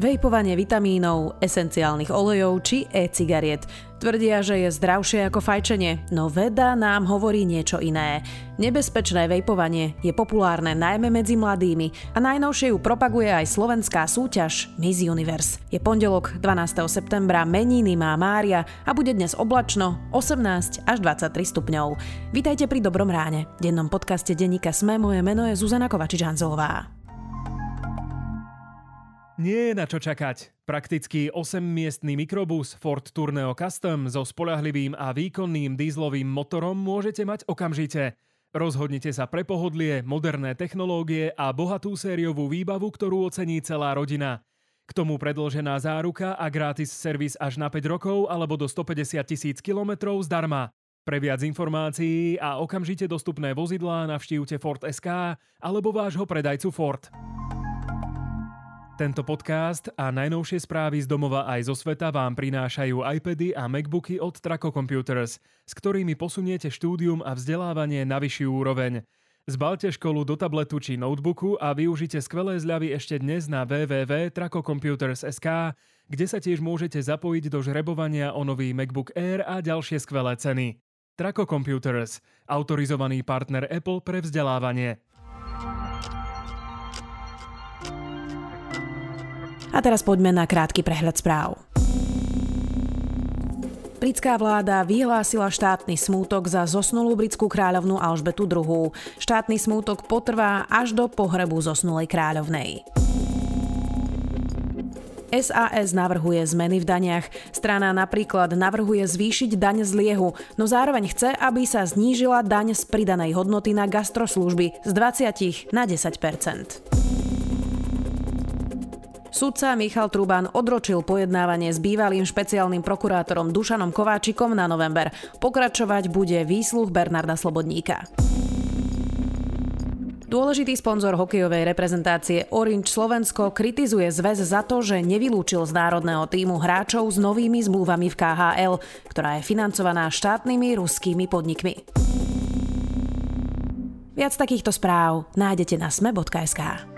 Vejpovanie vitamínov, esenciálnych olejov či e-cigariet. Tvrdia, že je zdravšie ako fajčenie, no veda nám hovorí niečo iné. Nebezpečné vejpovanie je populárne najmä medzi mladými a najnovšie ju propaguje aj slovenská súťaž Miss Universe. Je pondelok, 12. septembra, meniny má Mária a bude dnes oblačno, 18 až 23 stupňov. Vitajte pri Dobrom ráne, dennom podcaste denníka SME. Moje meno je Zuzana Kovačič-Hanzelová. Nie je na čo čakať. Prakticky 8-miestny mikrobus Ford Tourneo Custom so spoľahlivým a výkonným dieselovým motorom môžete mať okamžite. Rozhodnite sa pre pohodlie, moderné technológie a bohatú sériovú výbavu, ktorú ocení celá rodina. K tomu predĺžená záruka a gratis servis až na 5 rokov alebo do 150 000 kilometrov zdarma. Pre viac informácií a okamžite dostupné vozidlá navštívte Ford.sk alebo vášho predajcu Ford. Tento podcast a najnovšie správy z domova aj zo sveta vám prinášajú iPady a MacBooky od Trako Computers, s ktorými posuniete štúdium a vzdelávanie na vyššiu úroveň. Zbalte školu do tabletu či notebooku a využite skvelé zľavy ešte dnes na www.trakocomputers.sk, kde sa tiež môžete zapojiť do žrebovania o nový MacBook Air a ďalšie skvelé ceny. Trako Computers, autorizovaný partner Apple pre vzdelávanie. A teraz poďme na krátky prehľad správ. Britská vláda vyhlásila štátny smútok za zosnulú britskú kráľovnú Alžbetu II. Štátny smútok potrvá až do pohrebu zosnulej kráľovnej. SAS navrhuje zmeny v daniach. Strana napríklad navrhuje zvýšiť daň z liehu, no zároveň chce, aby sa znížila daň z pridanej hodnoty na gastroslúžby z 20% na 10%. Sudca Michal Trubán odročil pojednávanie s bývalým špeciálnym prokurátorom Dušanom Kováčikom na november. Pokračovať bude výsluh Bernarda Slobodníka. Dôležitý sponzor hokejovej reprezentácie Orange Slovensko kritizuje zväz za to, že nevylúčil z národného tímu hráčov s novými zmluvami v KHL, ktorá je financovaná štátnymi ruskými podnikmi. Viac takýchto správ nájdete na sme.sk.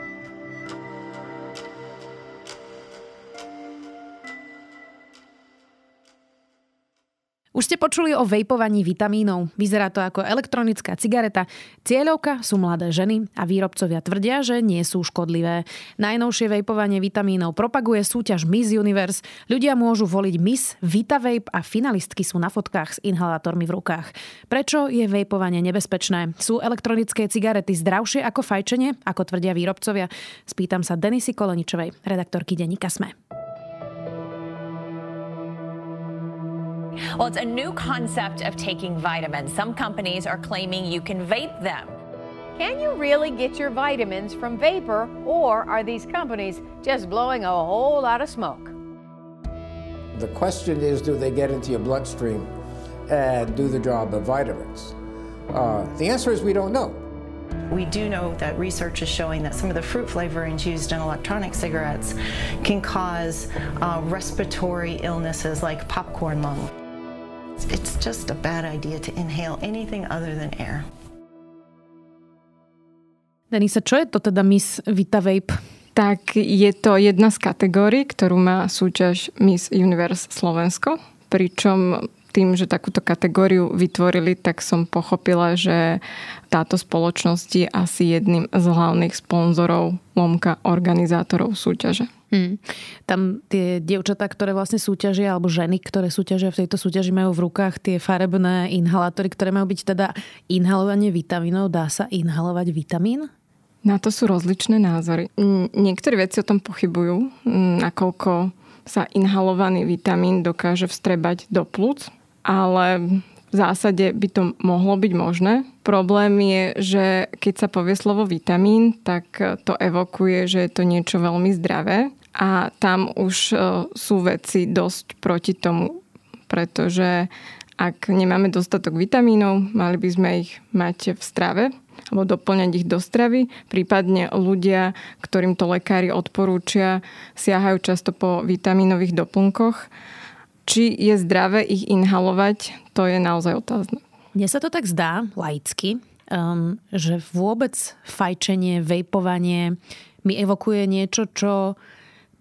Už ste počuli o vejpovaní vitamínov. Vyzerá to ako elektronická cigareta. Cieľovka sú mladé ženy a výrobcovia tvrdia, že nie sú škodlivé. Najnovšie vejpovanie vitamínov propaguje súťaž Miss Universe. Ľudia môžu voliť Miss Vita Vape a finalistky sú na fotkách s inhalátormi v rukách. Prečo je vejpovanie nebezpečné? Sú elektronické cigarety zdravšie ako fajčenie, ako tvrdia výrobcovia? Spýtam sa Denisy Koleničovej, redaktorky denníka SME. Well, it's a new concept of taking vitamins. Some companies are claiming you can vape them. Can you really get your vitamins from vapor, or are these companies just blowing a whole lot of smoke? The question is, do they get into your bloodstream and do the job of vitamins? The answer is we don't know. We do know that research is showing that some of the fruit flavorings used in electronic cigarettes can cause respiratory illnesses like popcorn lung. It's just a bad idea to inhale anything other than air. Denisa, čo je to teda Miss Vita Vape? Tak je to jedna z kategórií, ktorú má súťaž Miss Universe Slovensko, pričom tým, že takúto kategóriu vytvorili, tak som pochopila, že táto spoločnosť je asi jedným z hlavných sponzorov lomka organizátorov súťaže. Tam tie dievčatá, ktoré vlastne súťažia, alebo ženy, ktoré súťažia v tejto súťaži, majú v rukách tie farebné inhalátory, ktoré majú byť teda inhalovanie vitamínov. Dá sa inhalovať vitamín? Na to sú rozličné názory. Niektorí vedci o tom pochybujú, nakoľko sa inhalovaný vitamín dokáže vstrebať do plúc, ale v zásade by to mohlo byť možné. Problém je, že keď sa povie slovo vitamín, tak to evokuje, že je to niečo veľmi zdravé a tam už sú veci dosť proti tomu, pretože ak nemáme dostatok vitamínov, mali by sme ich mať v strave alebo doplňať ich do stravy. Prípadne ľudia, ktorým to lekári odporúčia, siahajú často po vitamínových doplnkoch. Či je zdravé ich inhalovať, to je naozaj otázne. Mne sa to tak zdá, laicky, že vôbec fajčenie, vejpovanie mi evokuje niečo, čo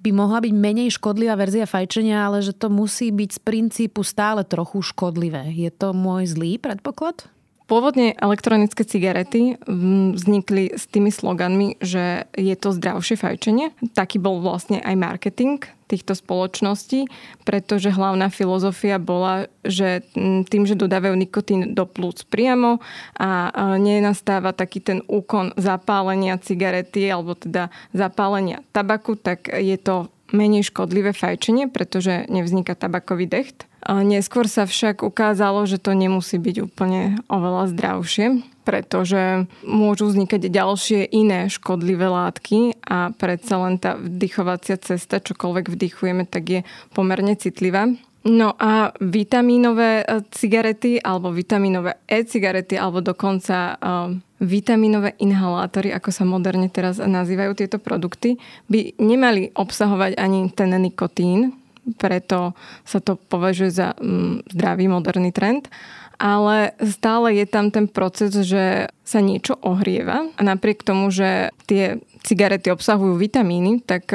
by mohla byť menej škodlivá verzia fajčenia, ale že to musí byť z princípu stále trochu škodlivé. Je to môj zlý predpoklad? Pôvodne elektronické cigarety vznikli s tými sloganmi, že je to zdravšie fajčenie. Taký bol vlastne aj marketing týchto spoločností, pretože hlavná filozofia bola, že tým, že dodávajú nikotín do plúc priamo a nenastáva taký ten úkon zapálenia cigarety alebo teda zapálenia tabaku, tak je to menej škodlivé fajčenie, pretože nevzniká tabakový decht. Neskôr sa však ukázalo, že to nemusí byť úplne oveľa zdravšie, pretože môžu vznikať ďalšie iné škodlivé látky a predsa len tá vdychovacia cesta, čokoľvek vdychujeme, tak je pomerne citlivá. No a vitamínové cigarety alebo vitamínové e-cigarety alebo dokonca vitamínové inhalátory, ako sa moderne teraz nazývajú tieto produkty, by nemali obsahovať ani ten nikotín, preto sa to považuje za zdravý moderný trend. Ale stále je tam ten proces, že sa niečo ohrieva. A napriek tomu, že tie cigarety obsahujú vitamíny, tak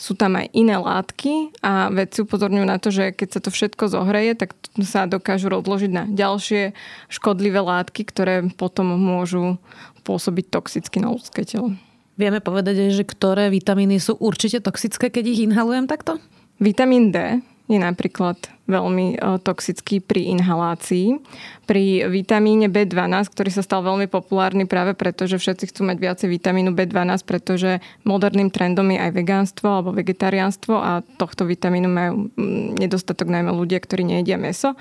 sú tam aj iné látky a vedci upozorňujú na to, že keď sa to všetko zohreje, tak sa dokážu rozložiť na ďalšie škodlivé látky, ktoré potom môžu pôsobiť toxicky na ľudské telo. Vieme povedať, že ktoré vitamíny sú určite toxické, keď ich inhalujem takto? Vitamín D je napríklad veľmi toxický pri inhalácii. Pri vitamíne B12, ktorý sa stal veľmi populárny práve preto, že všetci chcú mať viacej vitamínu B12, pretože moderným trendom je aj vegánstvo alebo vegetariánstvo a tohto vitamínu majú nedostatok najmä ľudia, ktorí nejedia mäso.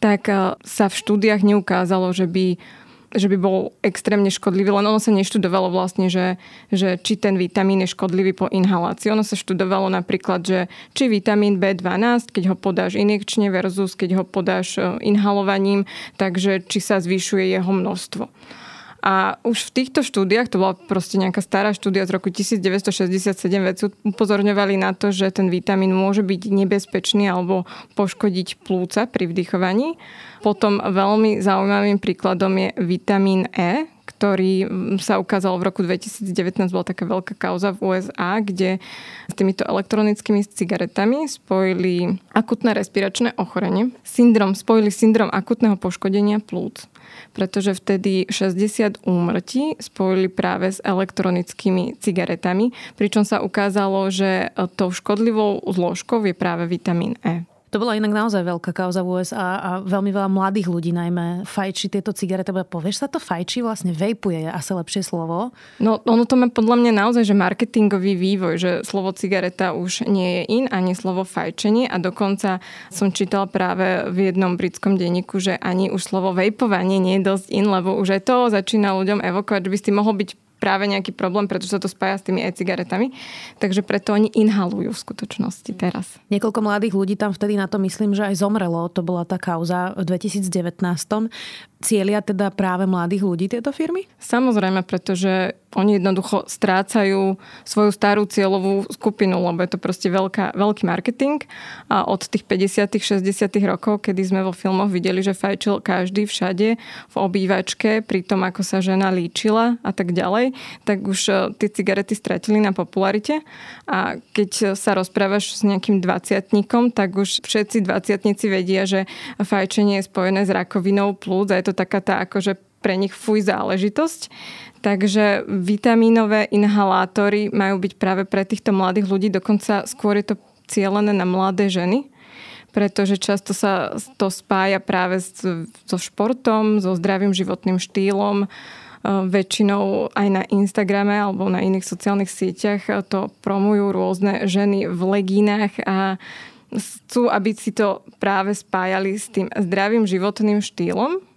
Tak sa v štúdiách neukázalo, že by bol extrémne škodlivý, len ono sa neštudovalo vlastne, že či ten vitamín je škodlivý po inhalácii. Ono sa študovalo napríklad, že či vitamín B12, keď ho podáš injekčne versus keď ho podáš inhalovaním, takže či sa zvyšuje jeho množstvo. A už v týchto štúdiách, to bola proste nejaká stará štúdia z roku 1967, vedci upozorňovali na to, že ten vitamín môže byť nebezpečný alebo poškodiť plúca pri vdychovaní. Potom veľmi zaujímavým príkladom je vitamín E, ktorý sa ukázal v roku 2019, bola taká veľká kauza v USA, kde s týmito elektronickými cigaretami spojili akutné respiračné ochorenie. Spojili syndrom akutného poškodenia plúc, pretože vtedy 60 úmrtí spojili práve s elektronickými cigaretami, pričom sa ukázalo, že tou škodlivou zložkou je práve vitamín E. To bola inak naozaj veľká kauza v USA a veľmi veľa mladých ľudí najmä fajčí tieto cigarety. Povieš sa to fajčí, vlastne vejpuje, asi lepšie slovo. No ono to má podľa mňa naozaj, že marketingový vývoj, že slovo cigareta už nie je in, ani slovo fajčenie a dokonca som čítala práve v jednom britskom denníku, že ani už slovo vejpovanie nie je dosť in, lebo už aj to začína ľuďom evokovať, že by si mohol byť práve nejaký problém, pretože sa to spája s tými e-cigaretami. Takže preto oni inhalujú v skutočnosti teraz. Niekoľko mladých ľudí tam vtedy na to myslím, že aj zomrelo. To bola tá kauza v 2019. Cieľia teda práve mladých ľudí tieto firmy? Samozrejme, pretože oni jednoducho strácajú svoju starú cieľovú skupinu, lebo je to proste veľký marketing. A od tých 50. 60. rokov, kedy sme vo filmoch videli, že fajčil každý všade v obývačke, pri tom, ako sa žena líčila a tak ďalej, tak už tie cigarety stratili na popularite. A keď sa rozprávaš s nejakým 20-tníkom, tak už všetci 20-tníci vedia, že fajčenie je spojené s rakovinou plúc a je to taká tá akože pre nich fuj záležitosť. Takže vitamínové inhalátory majú byť práve pre týchto mladých ľudí. Dokonca skôr je to cielené na mladé ženy, pretože často sa to spája práve so športom, so zdravým životným štýlom. Väčšinou aj na Instagrame alebo na iných sociálnych sieťach to promujú rôzne ženy v legínach a chcú, aby si to práve spájali s tým zdravým životným štýlom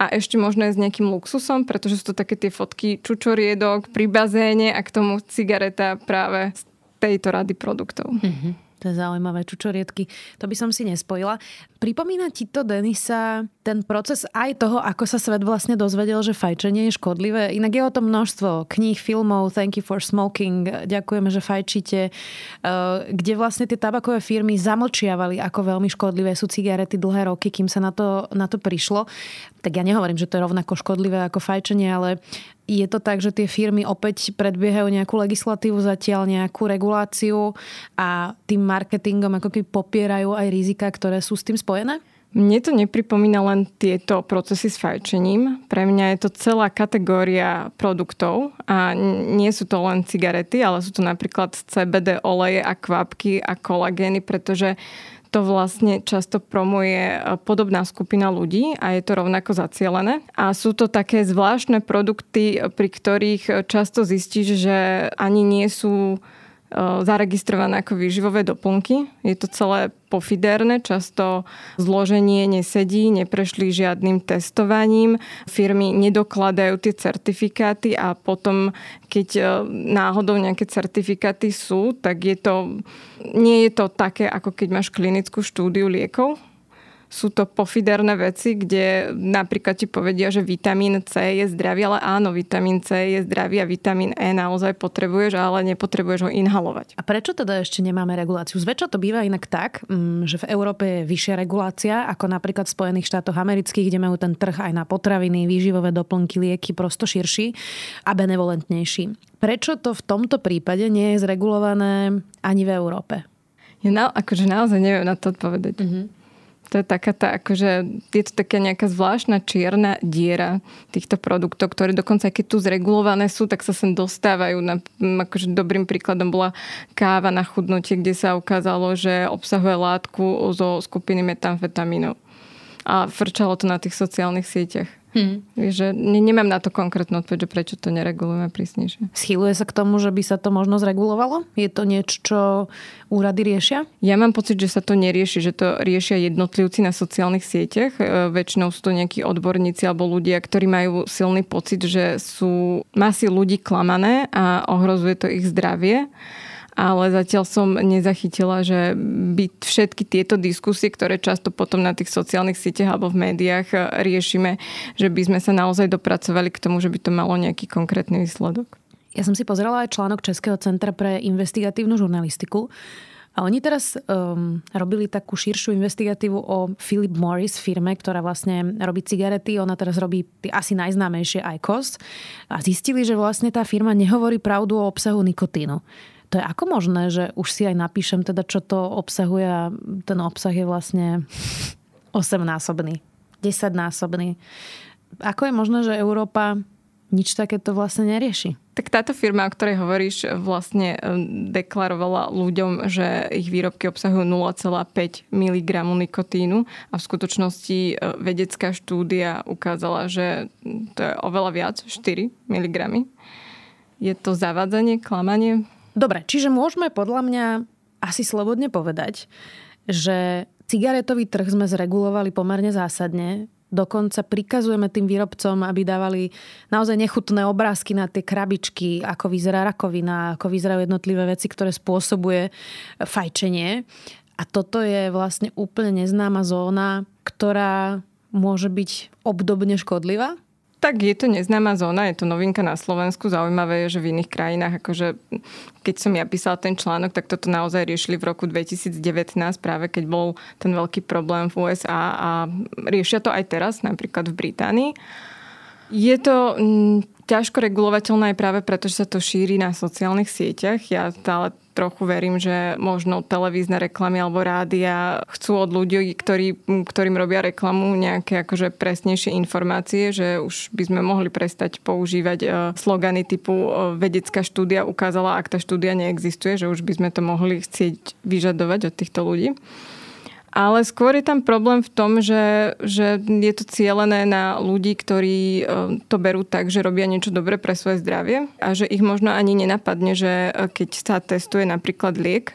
a ešte možno aj s nejakým luxusom, pretože sú to také tie fotky čučoriedok pri bazéne a k tomu cigareta práve z tejto rady produktov. To je zaujímavé, čučoriedky. To by som si nespojila. Pripomína ti to, Denisa, ten proces aj toho, ako sa svet vlastne dozvedel, že fajčenie je škodlivé? Inak je o tom množstvo kníh, filmov, Thank you for smoking, ďakujeme, že fajčíte, kde vlastne tie tabakové firmy zamlčiavali, ako veľmi škodlivé sú cigarety dlhé roky, kým sa na to prišlo. Tak ja nehovorím, že to je rovnako škodlivé ako fajčenie, ale Je to tak, že tie firmy opäť predbiehajú nejakú legislatívu, zatiaľ nejakú reguláciu a tým marketingom ako keby popierajú aj rizika, ktoré sú s tým spojené? Mne to nepripomína len tieto procesy s fajčením. Pre mňa je to celá kategória produktov a nie sú to len cigarety, ale sú to napríklad CBD oleje a kvapky a kolagény, pretože to vlastne často promuje podobná skupina ľudí a je to rovnako zacielené. A sú to také zvláštne produkty, pri ktorých často zistíš, že ani nie sú zaregistrované ako výživové doplnky. Je to celé pofidérne, často zloženie nesedí, neprešli žiadnym testovaním. Firmy nedokladajú tie certifikáty a potom, keď náhodou nejaké certifikáty sú, tak je to, nie je to také, ako keď máš klinickú štúdiu liekov. Sú to pofiderné veci, kde napríklad ti povedia, že vitamín C je zdravý, ale áno, vitamín C je zdravý a vitamín E naozaj potrebuješ, ale nepotrebuješ ho inhalovať. A prečo teda ešte nemáme reguláciu? Zväčša to býva inak tak, že v Európe je vyššia regulácia, ako napríklad v Spojených štátoch amerických, kde majú ten trh aj na potraviny, výživové doplnky, lieky, prosto širší a benevolentnejší. Prečo to v tomto prípade nie je zregulované ani v Európe? Ja naozaj neviem na to odpovedať. Mm-hmm. To je taká tá, akože je to taká nejaká zvláštna čierna diera týchto produktov, ktoré dokonca, aj keď tu zregulované sú, tak sa sem dostávajú. Akože dobrým príkladom bola káva na chudnutie, kde sa ukázalo, že obsahuje látku zo skupiny metamfetamínov. A frčalo to na tých sociálnych sieťach. Takže nemám na to konkrétnu odpoveď, že prečo to neregulujeme prísnejšie. Schýluje sa k tomu, že by sa to možno zregulovalo? Je to niečo, čo úrady riešia? Ja mám pocit, že sa to nerieši, že to riešia jednotlivci na sociálnych sieťach. Väčšinou sú to nejakí odborníci alebo ľudia, ktorí majú silný pocit, že sú masy ľudí klamané a ohrozuje to ich zdravie. Ale zatiaľ som nezachytila, že by všetky tieto diskusie, ktoré často potom na tých sociálnych sieťach alebo v médiách riešime, že by sme sa naozaj dopracovali k tomu, že by to malo nejaký konkrétny výsledok. Ja som si pozerala aj článok Českého centra pre investigatívnu žurnalistiku. A oni teraz robili takú širšiu investigatívu o Philip Morris firme, ktorá vlastne robí cigarety. Ona teraz robí asi najznámejšie IQOS. A zistili, že vlastne tá firma nehovorí pravdu o obsahu nikotínu. To je ako možné, že už si aj napíšem teda, čo to obsahuje a ten obsah je vlastne 8-násobný, 10-násobný. Ako je možné, že Európa nič takéto vlastne nerieši? Tak táto firma, o ktorej hovoríš, vlastne deklarovala ľuďom, že ich výrobky obsahujú 0,5 mg nikotínu a v skutočnosti vedecká štúdia ukázala, že to je oveľa viac, 4 mg. Je to zavádzanie, klamanie? Dobre, čiže môžeme podľa mňa asi slobodne povedať, že cigaretový trh sme zregulovali pomerne zásadne. Dokonca prikazujeme tým výrobcom, aby dávali naozaj nechutné obrázky na tie krabičky, ako vyzerá rakovina, ako vyzerajú jednotlivé veci, ktoré spôsobuje fajčenie. A toto je vlastne úplne neznáma zóna, ktorá môže byť obdobne škodlivá. Tak je to neznáma zóna, je to novinka na Slovensku. Zaujímavé je, že v iných krajinách, akože keď som ja písala ten článok, tak toto naozaj riešili v roku 2019, práve keď bol ten veľký problém v USA a riešia to aj teraz, napríklad v Británii. Je to ťažko regulovateľné aj práve preto, že sa to šíri na sociálnych sieťach. Ja stále trochu verím, že možno televízne reklamy alebo rádia chcú od ľudí, ktorým robia reklamu, nejaké akože presnejšie informácie, že už by sme mohli prestať používať slogany typu vedecká štúdia ukázala, ak tá štúdia neexistuje, že už by sme to mohli chcieť vyžadovať od týchto ľudí. Ale skôr je tam problém v tom, že je to cielené na ľudí, ktorí to berú tak, že robia niečo dobré pre svoje zdravie a že ich možno ani nenapadne, že keď sa testuje napríklad liek,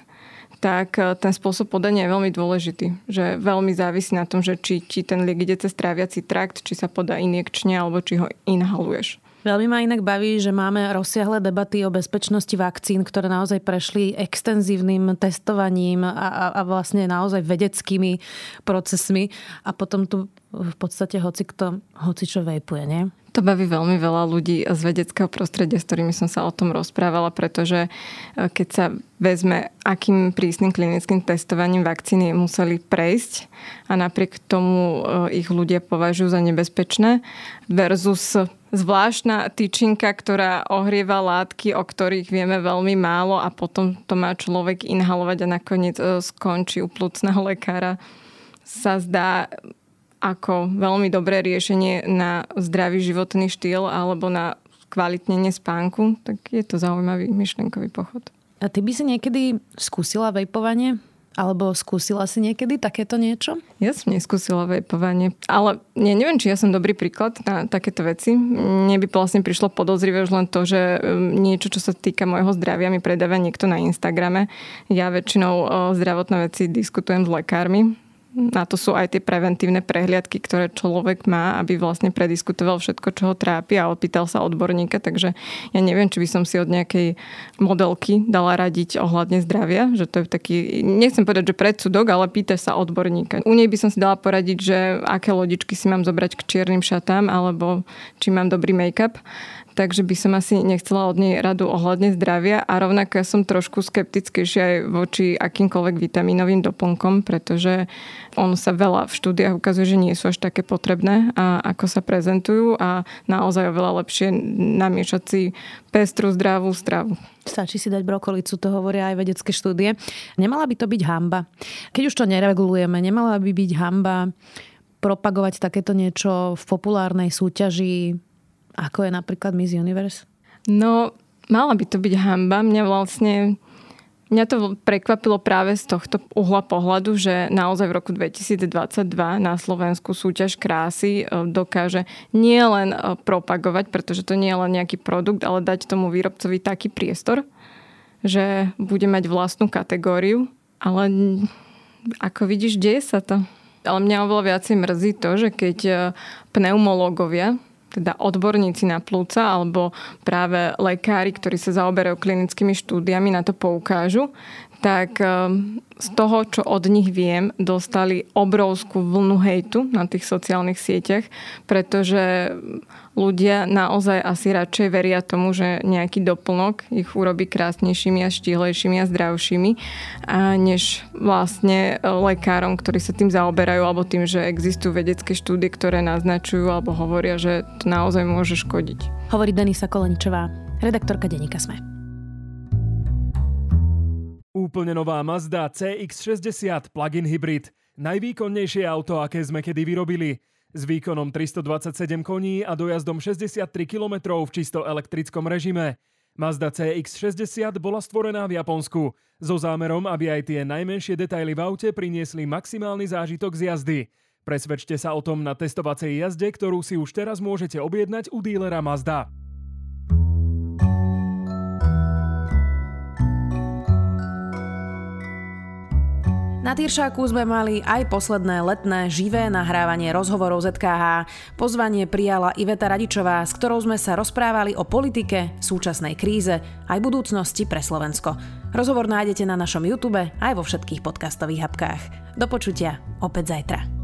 tak ten spôsob podania je veľmi dôležitý. Že veľmi závisí na tom, že či ten liek ide cez tráviaci trakt, či sa podá injekčne alebo či ho inhaluješ. Veľmi ma inak baví, že máme rozsiahle debaty o bezpečnosti vakcín, ktoré naozaj prešli extenzívnym testovaním a vlastne naozaj vedeckými procesmi. A potom tu v podstate hocičo vejpuje, nie? To baví veľmi veľa ľudí z vedeckého prostredia, s ktorými som sa o tom rozprávala, pretože keď sa vezme, akým prísnym klinickým testovaním vakcíny museli prejsť a napriek tomu ich ľudia považujú za nebezpečné versus zvláštna tyčinka, ktorá ohrieva látky, o ktorých vieme veľmi málo a potom to má človek inhalovať a nakoniec skončí u plúcneho lekára, sa zdá ako veľmi dobré riešenie na zdravý životný štýl alebo na kvalitnenie spánku, tak je to zaujímavý myšlienkový pochod. A ty by si niekedy skúsila vapovanie? Alebo skúsila si niekedy takéto niečo? Ja som neskúsila vapovanie, ale neviem, či ja som dobrý príklad na takéto veci. Mne by vlastne prišlo podozrivé už len to, že niečo, čo sa týka môjho zdravia, mi predáva niekto na Instagrame. Ja väčšinou zdravotné veci diskutujem s lekármi. Na to sú aj tie preventívne prehliadky, ktoré človek má, aby vlastne prediskutoval všetko, čo ho trápi a opýtal sa odborníka. Takže ja neviem, či by som si od nejakej modelky dala radiť ohľadne zdravia, že to je taký, nechcem povedať, že predsudok, ale pýta sa odborníka. U nej by som si dala poradiť, že aké lodičky si mám zobrať k čiernym šatám alebo či mám dobrý make-up. Takže by som asi nechcela od nej radu ohľadne zdravia a rovnako ja som trošku skeptickejšia aj voči akýmkoľvek vitamínovým doplnkom, pretože on sa veľa v štúdiách ukazuje, že nie sú až také potrebné a ako sa prezentujú a naozaj oveľa lepšie namiešať si pestru zdravú stravu. Stačí si dať brokolicu, to hovoria aj vedecké štúdie. Nemala by to byť hanba. Keď už to neregulujeme, nemala by byť hanba propagovať takéto niečo v populárnej súťaži, ako je napríklad Miss Universe? No, mala by to byť hanba. Mňa to prekvapilo práve z tohto uhla pohľadu, že naozaj v roku 2022 na Slovensku súťaž krásy dokáže nielen propagovať, pretože to nie je len nejaký produkt, ale dať tomu výrobcovi taký priestor, že bude mať vlastnú kategóriu. Ale ako vidíš, deje sa to. Ale mňa oveľa viacej mrzí to, že keď pneumológovia, teda odborníci na plúca alebo práve lekári, ktorí sa zaoberajú klinickými štúdiami, na to poukážu, tak z toho, čo od nich viem, dostali obrovskú vlnu hejtu na tých sociálnych sieťach, pretože ľudia naozaj asi radšej veria tomu, že nejaký doplnok ich urobí krásnejšími a štíhlejšími a zdravšími, než vlastne lekárom, ktorí sa tým zaoberajú, alebo tým, že existujú vedecké štúdie, ktoré naznačujú alebo hovoria, že to naozaj môže škodiť. Hovorí Denisa Koleničová, redaktorka denníka SME. Úplne nová Mazda CX-60 plug-in hybrid. Najvýkonnejšie auto, aké sme kedy vyrobili. S výkonom 327 koní a dojazdom 63 km v čisto elektrickom režime. Mazda CX-60 bola stvorená v Japonsku. So zámerom, aby aj tie najmenšie detaily v aute priniesli maximálny zážitok z jazdy. Presvedčte sa o tom na testovacej jazde, ktorú si už teraz môžete objednať u dílera Mazda. Na Tyršáku sme mali aj posledné letné živé nahrávanie rozhovorov ZKH. Pozvanie prijala Iveta Radičová, s ktorou sme sa rozprávali o politike, súčasnej kríze aj budúcnosti pre Slovensko. Rozhovor nájdete na našom YouTube aj vo všetkých podcastových apkách. Do počutia opäť zajtra.